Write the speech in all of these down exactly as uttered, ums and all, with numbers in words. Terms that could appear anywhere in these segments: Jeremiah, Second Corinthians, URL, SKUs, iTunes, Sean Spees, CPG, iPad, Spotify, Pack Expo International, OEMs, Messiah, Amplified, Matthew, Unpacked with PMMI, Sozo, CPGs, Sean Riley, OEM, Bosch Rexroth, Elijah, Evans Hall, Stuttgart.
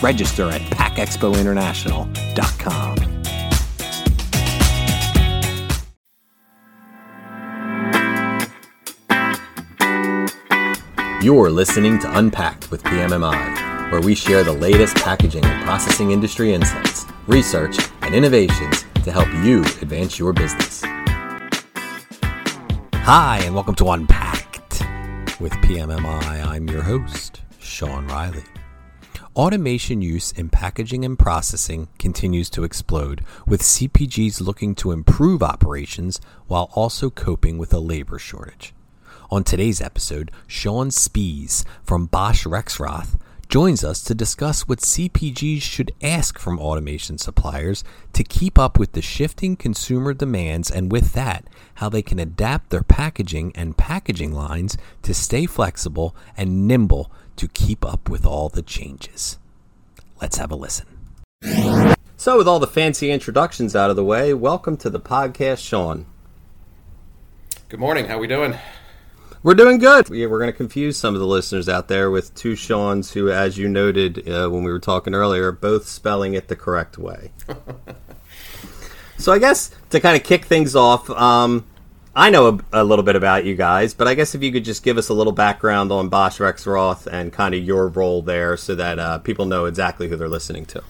Register at pack expo international dot com. You're listening to Unpacked with P M M I, where we share the latest packaging and processing industry insights, research, and innovations to help you advance your business. Hi, and welcome to Unpacked with P M M I. I'm your host, Sean Riley. Automation use in packaging and processing continues to explode, with C P Gs looking to improve operations while also coping with a labor shortage. On today's episode, Sean Spees from Bosch Rexroth joins us to discuss what C P Gs should ask from automation suppliers to keep up with the shifting consumer demands, and with that, how they can adapt their packaging and packaging lines to stay flexible and nimble to keep up with all the changes. Let's have a listen. So with all the fancy introductions out of the way, welcome to the podcast, Sean. Good morning. How are we doing? We're doing good. We're going to confuse some of the listeners out there with two Seans who, as you noted uh, when we were talking earlier, are both spelling it the correct way. So I guess to kind of kick things off, um, I know a, a little bit about you guys, but I guess if you could just give us a little background on Bosch Rexroth and kind of your role there so that uh, people know exactly who they're listening to.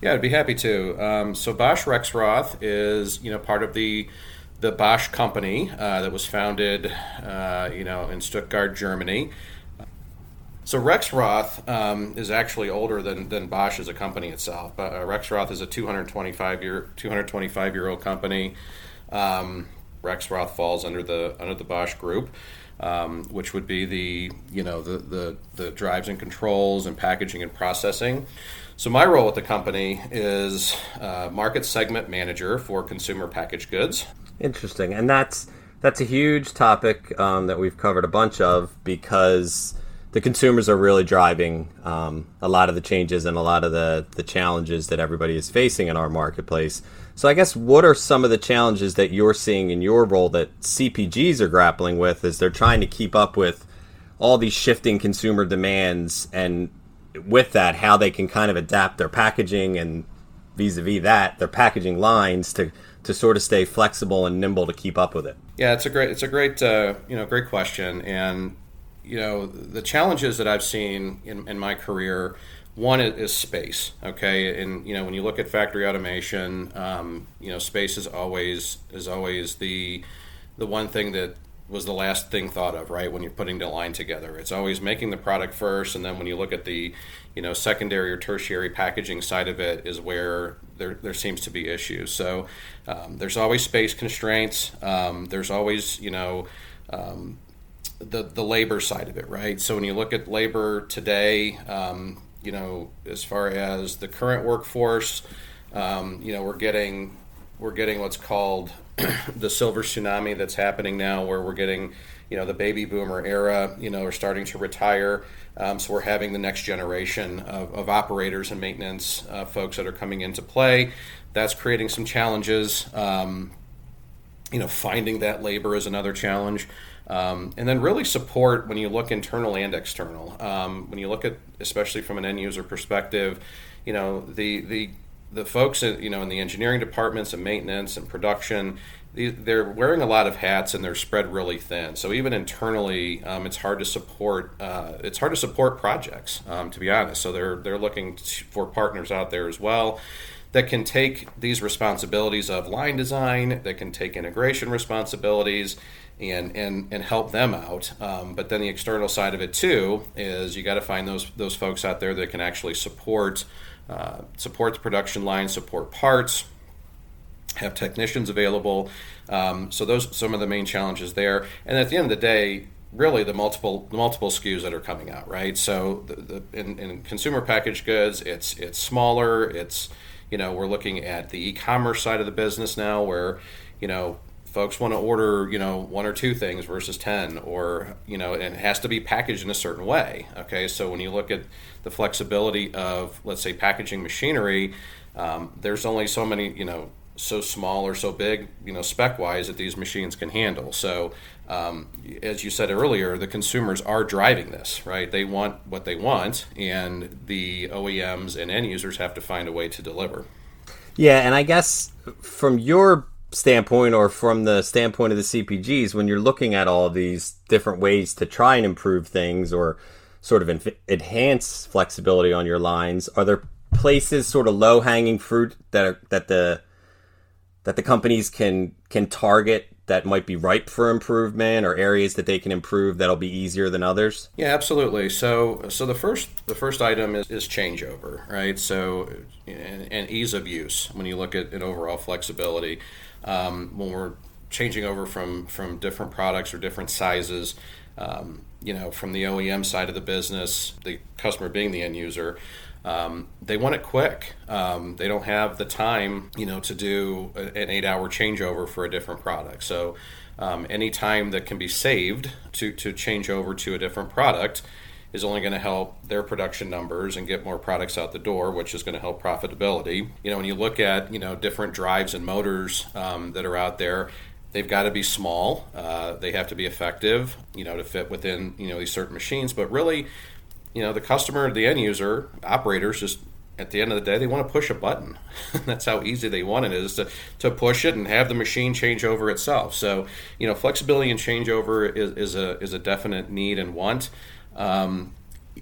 Yeah, I'd be happy to. Um, so Bosch Rexroth is, you know, part of the the Bosch company uh, that was founded, uh, you know, in Stuttgart, Germany. So Rexroth um, is actually older than, than Bosch as a company itself. But uh, Rexroth is a two hundred twenty-five year two hundred twenty-five year old company. Um, Rexroth falls under the under the Bosch group, um, which would be the you know the, the the drives and controls and packaging and processing. So my role at the company is uh, market segment manager for consumer packaged goods. Interesting, and that's that's a huge topic um, that we've covered a bunch of, because the consumers are really driving um, a lot of the changes and a lot of the, the challenges that everybody is facing in our marketplace. So I guess what are some of the challenges that you're seeing in your role that C P Gs are grappling with as they're trying to keep up with all these shifting consumer demands, and with that, how they can kind of adapt their packaging and vis-a-vis that, their packaging lines to to sort of stay flexible and nimble to keep up with it? Yeah, it's a great, it's a great, uh, you know, great question. And, you know, the challenges that I've seen in, in my career, one is space. Okay. And, you know, when you look at factory automation, um, you know, space is always, is always the, the one thing that was the last thing thought of, right? When you're putting the line together, it's always making the product first. And then when you look at the, you know, secondary or tertiary packaging side of it is where there, there seems to be issues. So um, there's always space constraints. Um, there's always, you know, um, the, the labor side of it, right? So when you look at labor today, um, you know, as far as the current workforce, um, you know, we're getting, we're getting what's called the silver tsunami that's happening now, where we're getting, you know, the baby boomer era, you know, are starting to retire. Um, so we're having the next generation of, of operators and maintenance uh, folks that are coming into play. That's creating some challenges. Um, you know, finding that labor is another challenge. Um, and then really support when you look internal and external. Um, when you look at, especially from an end user perspective, you know, the, the, the folks, you know, in the engineering departments and maintenance and production, they're wearing a lot of hats and they're spread really thin. So even internally, um, it's hard to support. Uh, it's hard to support projects, um, to be honest. So they're they're looking for partners out there as well that can take these responsibilities of line design, that can take integration responsibilities, and and and help them out. Um, but then the external side of it too is you got to find those those folks out there that can actually support. Uh, support the production line, support parts, have technicians available. Um, so those are some of the main challenges there. And at the end of the day, really the multiple the multiple S K Us that are coming out, right? So the, the, in, in consumer packaged goods, it's it's smaller, it's You know, we're looking at the e-commerce side of the business now where, you know, folks want to order, you know, one or two things versus ten, or, you know, and it has to be packaged in a certain way. Okay, so when you look at the flexibility of, let's say, packaging machinery, um, there's only so many, you know, so small or so big, you know, spec-wise that these machines can handle. So, um, as you said earlier, the consumers are driving this, right? They want what they want, and the O E Ms and end users have to find a way to deliver. Yeah, and I guess from your standpoint, or from the standpoint of the C P Gs, when you're looking at all these different ways to try and improve things or sort of en- enhance flexibility on your lines, are there places, sort of low-hanging fruit that are, that the that the companies can can target that might be ripe for improvement, or areas that they can improve that'll be easier than others? Yeah, absolutely. So so the first the first item is, is changeover, right? So and, and ease of use when you look at, at overall flexibility. Um, when we're changing over from, from different products or different sizes, um, you know, from the O E M side of the business, the customer being the end user, Um, they want it quick. Um, they don't have the time, you know, to do a, an eight-hour changeover for a different product. So um, any time that can be saved to, to change over to a different product is only going to help their production numbers and get more products out the door, which is going to help profitability. You know, when you look at, you know, different drives and motors um, that are out there, they've got to be small. Uh, they have to be effective, you know, to fit within, you know, these certain machines. But really, you know, the customer, the end user, operators, just at the end of the day, they want to push a button. That's how easy they want it is to, to push it and have the machine change over itself. So, you know, flexibility and changeover is, is a is a definite need and want. Um,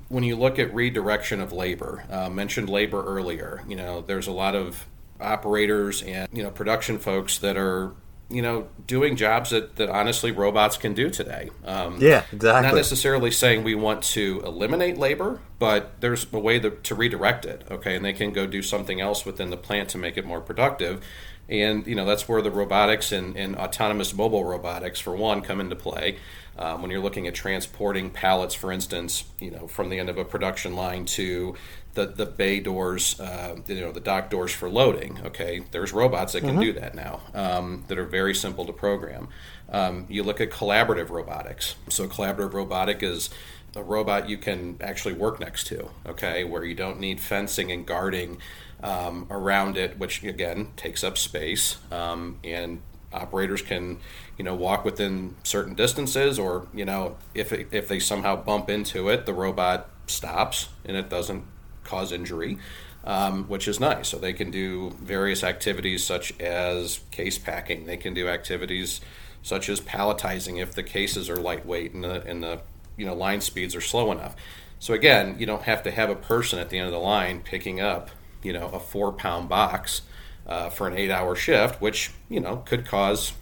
when you look at redirection of labor, uh, mentioned labor earlier, you know, there's a lot of operators and, you know, production folks that are, you know, doing jobs that, that honestly robots can do today. Um, yeah, exactly. Not necessarily saying we want to eliminate labor, but there's a way to, to redirect it, okay? And they can go do something else within the plant to make it more productive. And, you know, that's where the robotics and, and autonomous mobile robotics, for one, come into play. Um, when you're looking at transporting pallets, for instance, you know, from the end of a production line to the, the bay doors, uh, you know, the dock doors for loading, okay? There's robots that can mm-hmm. do that now um, that are very simple to program. Um, you look at collaborative robotics. So collaborative robotic is a robot you can actually work next to, okay, where you don't need fencing and guarding um, around it, which, again, takes up space, um, and operators can, you know, walk within certain distances, or, you know, if it, if they somehow bump into it, the robot stops and it doesn't cause injury, um, which is nice. So they can do various activities such as case packing. They can do activities such as palletizing if the cases are lightweight and the, and the you know, line speeds are slow enough. So again, you don't have to have a person at the end of the line picking up, you know, a four-pound box Uh, for an eight-hour shift, which, you know, could cause,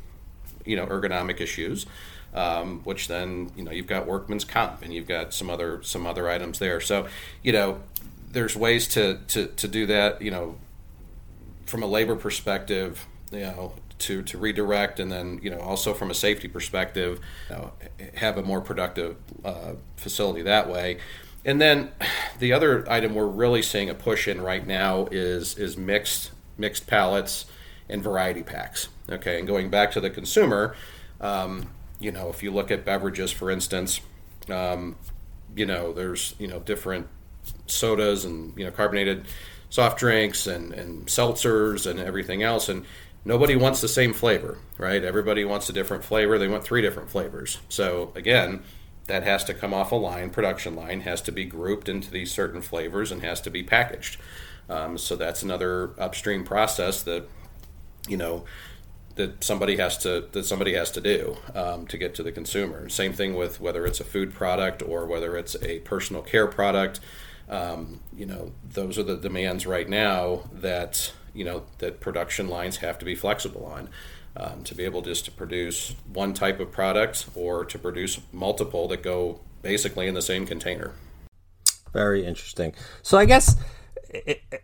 you know, ergonomic issues, um, which then, you know, you've got workman's comp and you've got some other some other items there. So, you know, there's ways to, to, to do that, you know, from a labor perspective, you know, to, to redirect, and then, you know, also from a safety perspective, you know, have a more productive uh, facility that way. And then the other item we're really seeing a push in right now is is mixed mixed pallets and variety packs. Okay, and going back to the consumer, um, you know, if you look at beverages, for instance, um, you know, there's, you know, different sodas and, you know, carbonated soft drinks and, and seltzers and everything else. And nobody wants the same flavor, right? Everybody wants a different flavor. They want three different flavors. So again, that has to come off a line, production line, has to be grouped into these certain flavors and has to be packaged. Um, so that's another upstream process that, you know, that somebody has to that somebody has to do um, to get to the consumer. Same thing with whether it's a food product or whether it's a personal care product. Um, you know, those are the demands right now that, you know, that production lines have to be flexible on um, to be able just to produce one type of product or to produce multiple that go basically in the same container. Very interesting. So I guess It, it,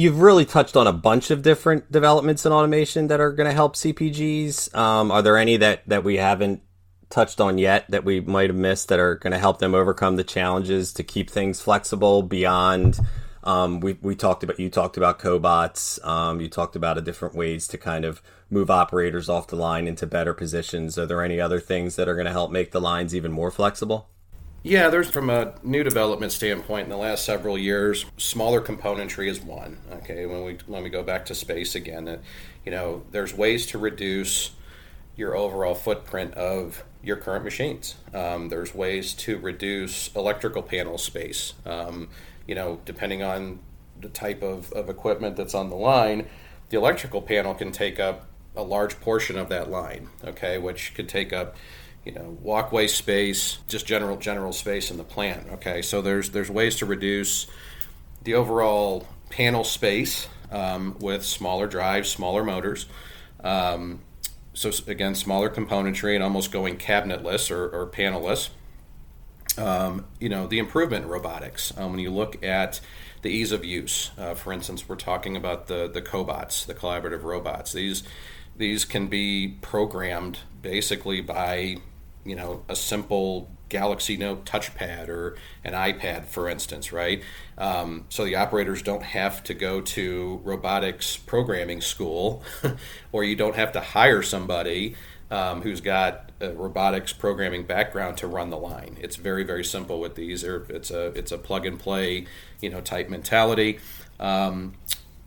you've really touched on a bunch of different developments in automation that are going to help C P Gs. Um, are there any that, that we haven't touched on yet that we might have missed that are going to help them overcome the challenges to keep things flexible beyond Um, we we talked about you talked about cobots. Um, you talked about a different ways to kind of move operators off the line into better positions. Are there any other things that are going to help make the lines even more flexible? Yeah, there's from a new development standpoint in the last several years, smaller componentry is one. Okay, when we let me go back to space again, that, you know, there's ways to reduce your overall footprint of your current machines. Um, there's ways to reduce electrical panel space. Um, you know, depending on the type of, of equipment that's on the line, the electrical panel can take up a large portion of that line. Okay, which could take up, you know, walkway space, just general general space in the plant. Okay, so there's there's ways to reduce the overall panel space um, with smaller drives, smaller motors. Um, so again, smaller componentry and almost going cabinetless or, or panelless. Um, you know, the improvement in robotics. Um, when you look at the ease of use, uh, for instance, we're talking about the the cobots, the collaborative robots. These these can be programmed basically by, you know, a simple Galaxy Note touchpad or an iPad, for instance, right? Um, so the operators don't have to go to robotics programming school, or you don't have to hire somebody um, who's got a robotics programming background to run the line. It's very, very simple with these. It's a it's a plug and play, you know, type mentality. Um,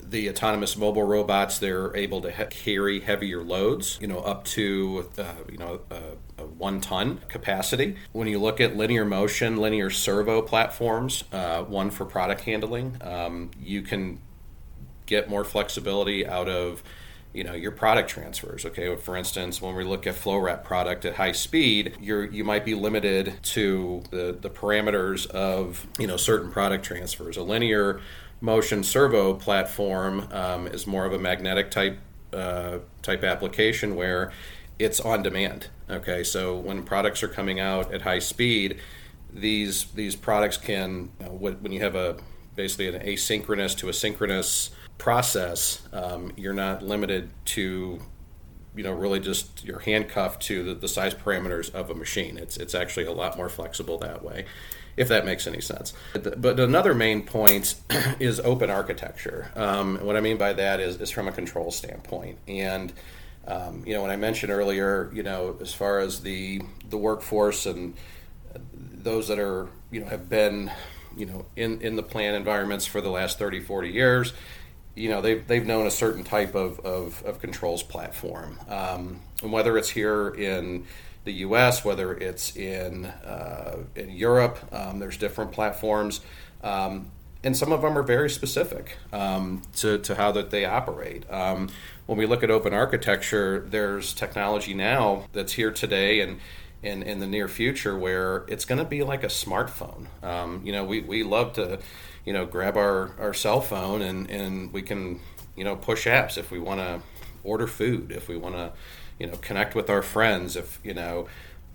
The autonomous mobile robots, they're able to he- carry heavier loads, you know, up to, uh, you know, a, a one ton capacity. When you look at linear motion, linear servo platforms, uh, one for product handling, um, you can get more flexibility out of, you know, your product transfers. Okay, for instance, when we look at flow wrap product at high speed, you're you might be limited to the, the parameters of, you know, certain product transfers. A linear motion servo platform um, is more of a magnetic type uh, type application where it's on demand. Okay, so when products are coming out at high speed, these these products can, you know, when you have a basically an asynchronous to asynchronous process, um, you're not limited to, you know, really just you're handcuffed to the, the size parameters of a machine. It's it's actually a lot more flexible that way, if that makes any sense. But another main point is open architecture. Um, what I mean by that is, is from a control standpoint. And, um, you know, when I mentioned earlier, you know, as far as the the workforce and those that are, you know, have been, you know, in, in the plant environments for the last thirty, forty years, you know, they've, they've known a certain type of, of, of controls platform. Um, and whether it's here in the U S, whether it's in uh, in Europe, um, there's different platforms, um, and some of them are very specific um, to to how that they operate. Um, when we look at open architecture, there's technology now that's here today and in in the near future where it's going to be like a smartphone. Um, you know, we we love to, you know, grab our, our cell phone and and we can, you know, push apps if we want to order food, if we want to, you know, connect with our friends, if, you know,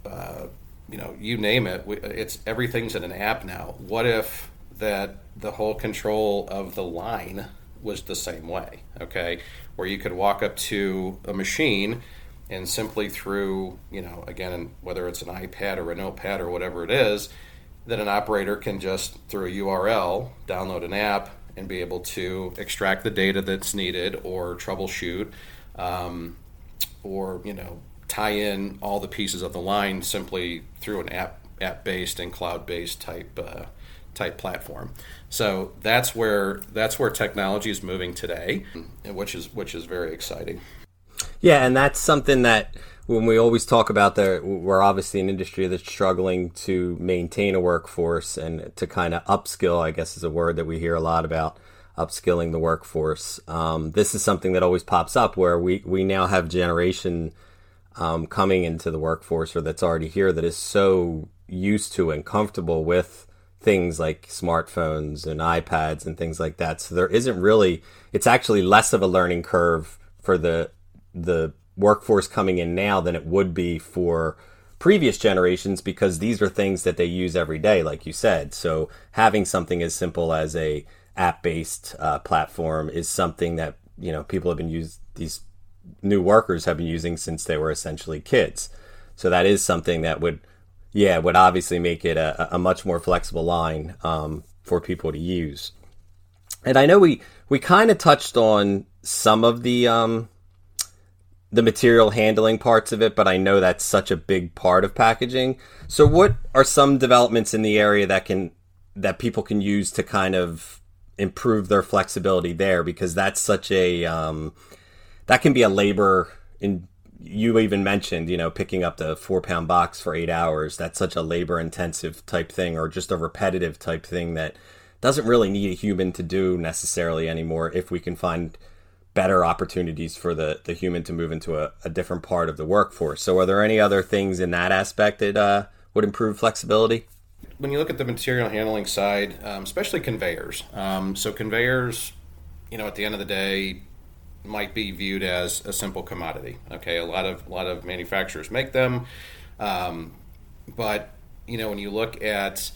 uh, you know, you name it, we, it's everything's in an app now. What if that the whole control of the line was the same way, okay? Where you could walk up to a machine and simply through, you know, again, whether it's an iPad or a notepad or whatever it is, that an operator can just, through a U R L, download an app and be able to extract the data that's needed or troubleshoot, um, or, you know, tie in all the pieces of the line simply through an app app-based and cloud-based type uh, type platform. So that's where that's where technology is moving today, which is which is very exciting. Yeah, and that's something that when we always talk about that, we're obviously an industry that's struggling to maintain a workforce and to kind of upskill, I guess is a word that we hear a lot about. Upskilling the workforce. Um, this is something that always pops up where we, we now have generation um, coming into the workforce or that's already here that is so used to and comfortable with things like smartphones and iPads and things like that. So there isn't really, it's actually less of a learning curve for the the workforce coming in now than it would be for previous generations because these are things that they use every day, like you said. So having something as simple as a app-based uh, platform is something that, you know, people have been used, these new workers have been using since they were essentially kids. So that is something that would, yeah, would obviously make it a, a much more flexible line um, for people to use. And I know we, we kind of touched on some of the um, the material handling parts of it, but I know that's such a big part of packaging. So what are some developments in the area that can that people can use to kind of improve their flexibility there? Because that's such a um, that can be a labor in. You even mentioned, you know, picking up the four pound box for eight hours. That's such a labor intensive type thing, or just a repetitive type thing that doesn't really need a human to do necessarily anymore. If we can find better opportunities for the, the human to move into a, a different part of the workforce. So are there any other things in that aspect that uh, would improve flexibility? When you look at the material handling side, um, especially conveyors. Um, so conveyors, you know, at the end of the day, might be viewed as a simple commodity. Okay, a lot of a lot of manufacturers make them, um, but you know when you look at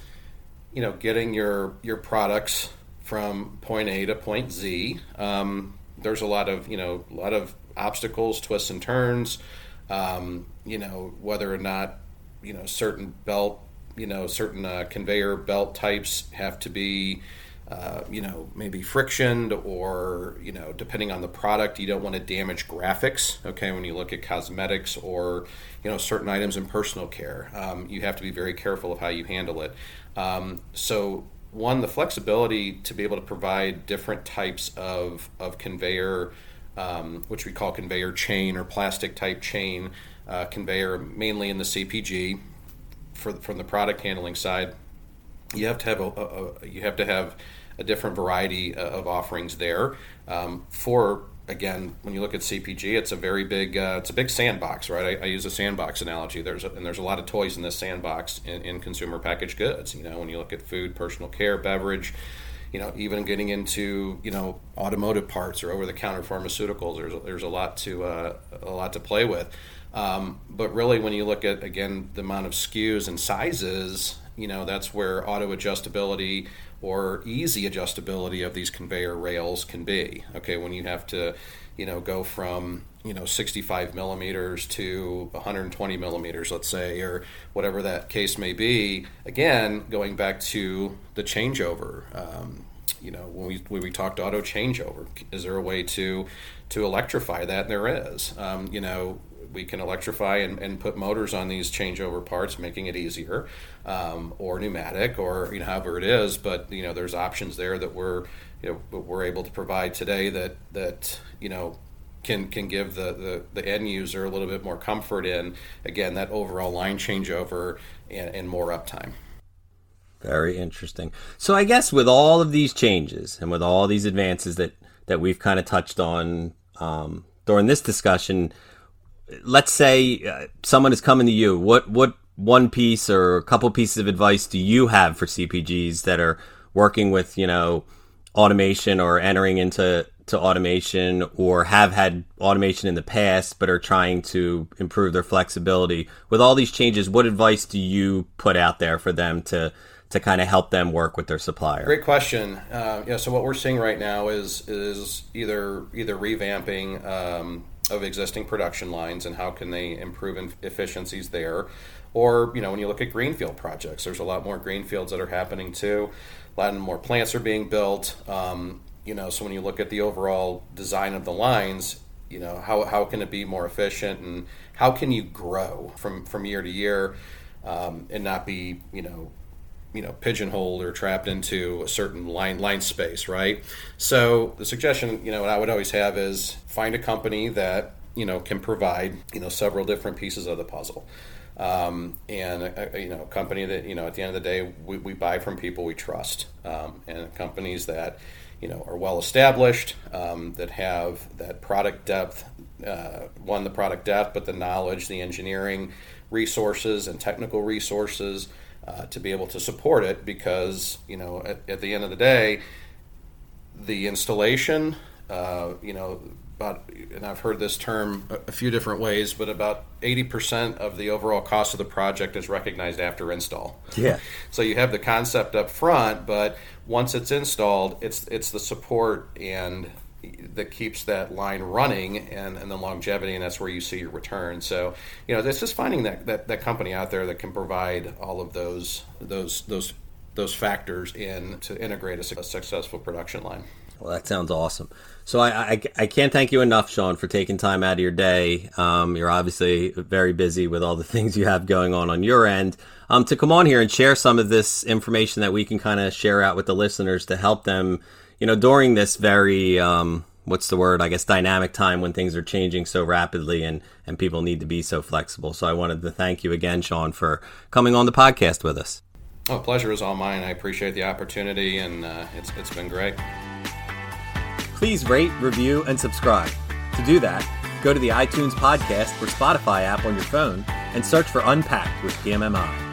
you know getting your your products from point A to point Z, um, there's a lot of you know a lot of obstacles, twists and turns. Um, you know whether or not you know certain belt you know certain uh, conveyor belt types have to be. Uh, you know, maybe frictioned or, you know, depending on the product, you don't want to damage graphics, okay, when you look at cosmetics or, you know, certain items in personal care. Um, you have to be very careful of how you handle it. Um, so, one, the flexibility to be able to provide different types of, of conveyor, um, which we call conveyor chain or plastic type chain, uh, conveyor mainly in the C P G for, from the product handling side. You have to have a, a, a you have to have a different variety of offerings there. Um, for again, when you look at C P G, it's a very big uh, it's a big sandbox, right? I, I use a sandbox analogy. There's a, and there's a lot of toys in this sandbox in, in consumer packaged goods. You know, when you look at food, personal care, beverage, you know, even getting into you know automotive parts or over the counter pharmaceuticals. There's a, there's a lot to uh, a lot to play with. Um, but really, when you look at again the amount of S K Us and sizes. You know, that's where auto adjustability or easy adjustability of these conveyor rails can be. Okay, when you have to, you know, go from, you know, sixty-five millimeters to one hundred twenty millimeters, let's say, or whatever that case may be. Again, going back to the changeover, um, you know, when we when we talked auto changeover, is there a way to to electrify that? And there is, um, you know. We can electrify and, and put motors on these changeover parts, making it easier, um, or pneumatic, or you know however it is. But you know, there's options there that we're you know, we're able to provide today that that you know can can give the, the, the end user a little bit more comfort in again that overall line changeover and, and more uptime. Very interesting. So I guess with all of these changes and with all these advances that that we've kind of touched on um, during this discussion. Let's say uh, someone is coming to you. What what one piece or a couple pieces of advice do you have for C P Gs that are working with you know automation or entering into to automation or have had automation in the past but are trying to improve their flexibility with all these changes? What advice do you put out there for them to to kind of help them work with their supplier? Great question. Uh, yeah. So what we're seeing right now is is either either revamping. Um, of existing production lines and how can they improve efficiencies there. Or, you know, when you look at greenfield projects, there's a lot more greenfields that are happening too. A lot more plants are being built. Um, you know, so when you look at the overall design of the lines, you know, how, how can it be more efficient and how can you grow from, from year to year um, and not be, you know, you know, pigeonholed or trapped into a certain line line space, right? So the suggestion, you know, what I would always have is find a company that, you know, can provide, you know, several different pieces of the puzzle. Um, and, a, a, you know, a company that, you know, at the end of the day, we, we buy from people we trust. Um, and companies that, you know, are well established, um, that have that product depth, uh, one, the product depth, but the knowledge, the engineering resources and technical resources, Uh, to be able to support it because, you know, at, at the end of the day, the installation, uh, you know, about, and I've heard this term a few different ways, but about eighty percent of the overall cost of the project is recognized after install. Yeah. So you have the concept up front, but once it's installed, it's it's the support and that keeps that line running and, and the longevity, and that's where you see your return. So, you know, it's just finding that, that, that company out there that can provide all of those those those those factors in to integrate a, a successful production line. Well, that sounds awesome. So I, I, I can't thank you enough, Sean, for taking time out of your day. Um, you're obviously very busy with all the things you have going on on your end, um, to come on here and share some of this information that we can kind of share out with the listeners to help them, you know, during this very, um, what's the word, I guess, dynamic time when things are changing so rapidly and, and people need to be so flexible. So I wanted to thank you again, Sean, for coming on the podcast with us. Oh, pleasure is all mine. I appreciate the opportunity, and uh, it's it's been great. Please rate, review, and subscribe. To do that, go to the iTunes podcast or Spotify app on your phone and search for Unpacked with P M M I.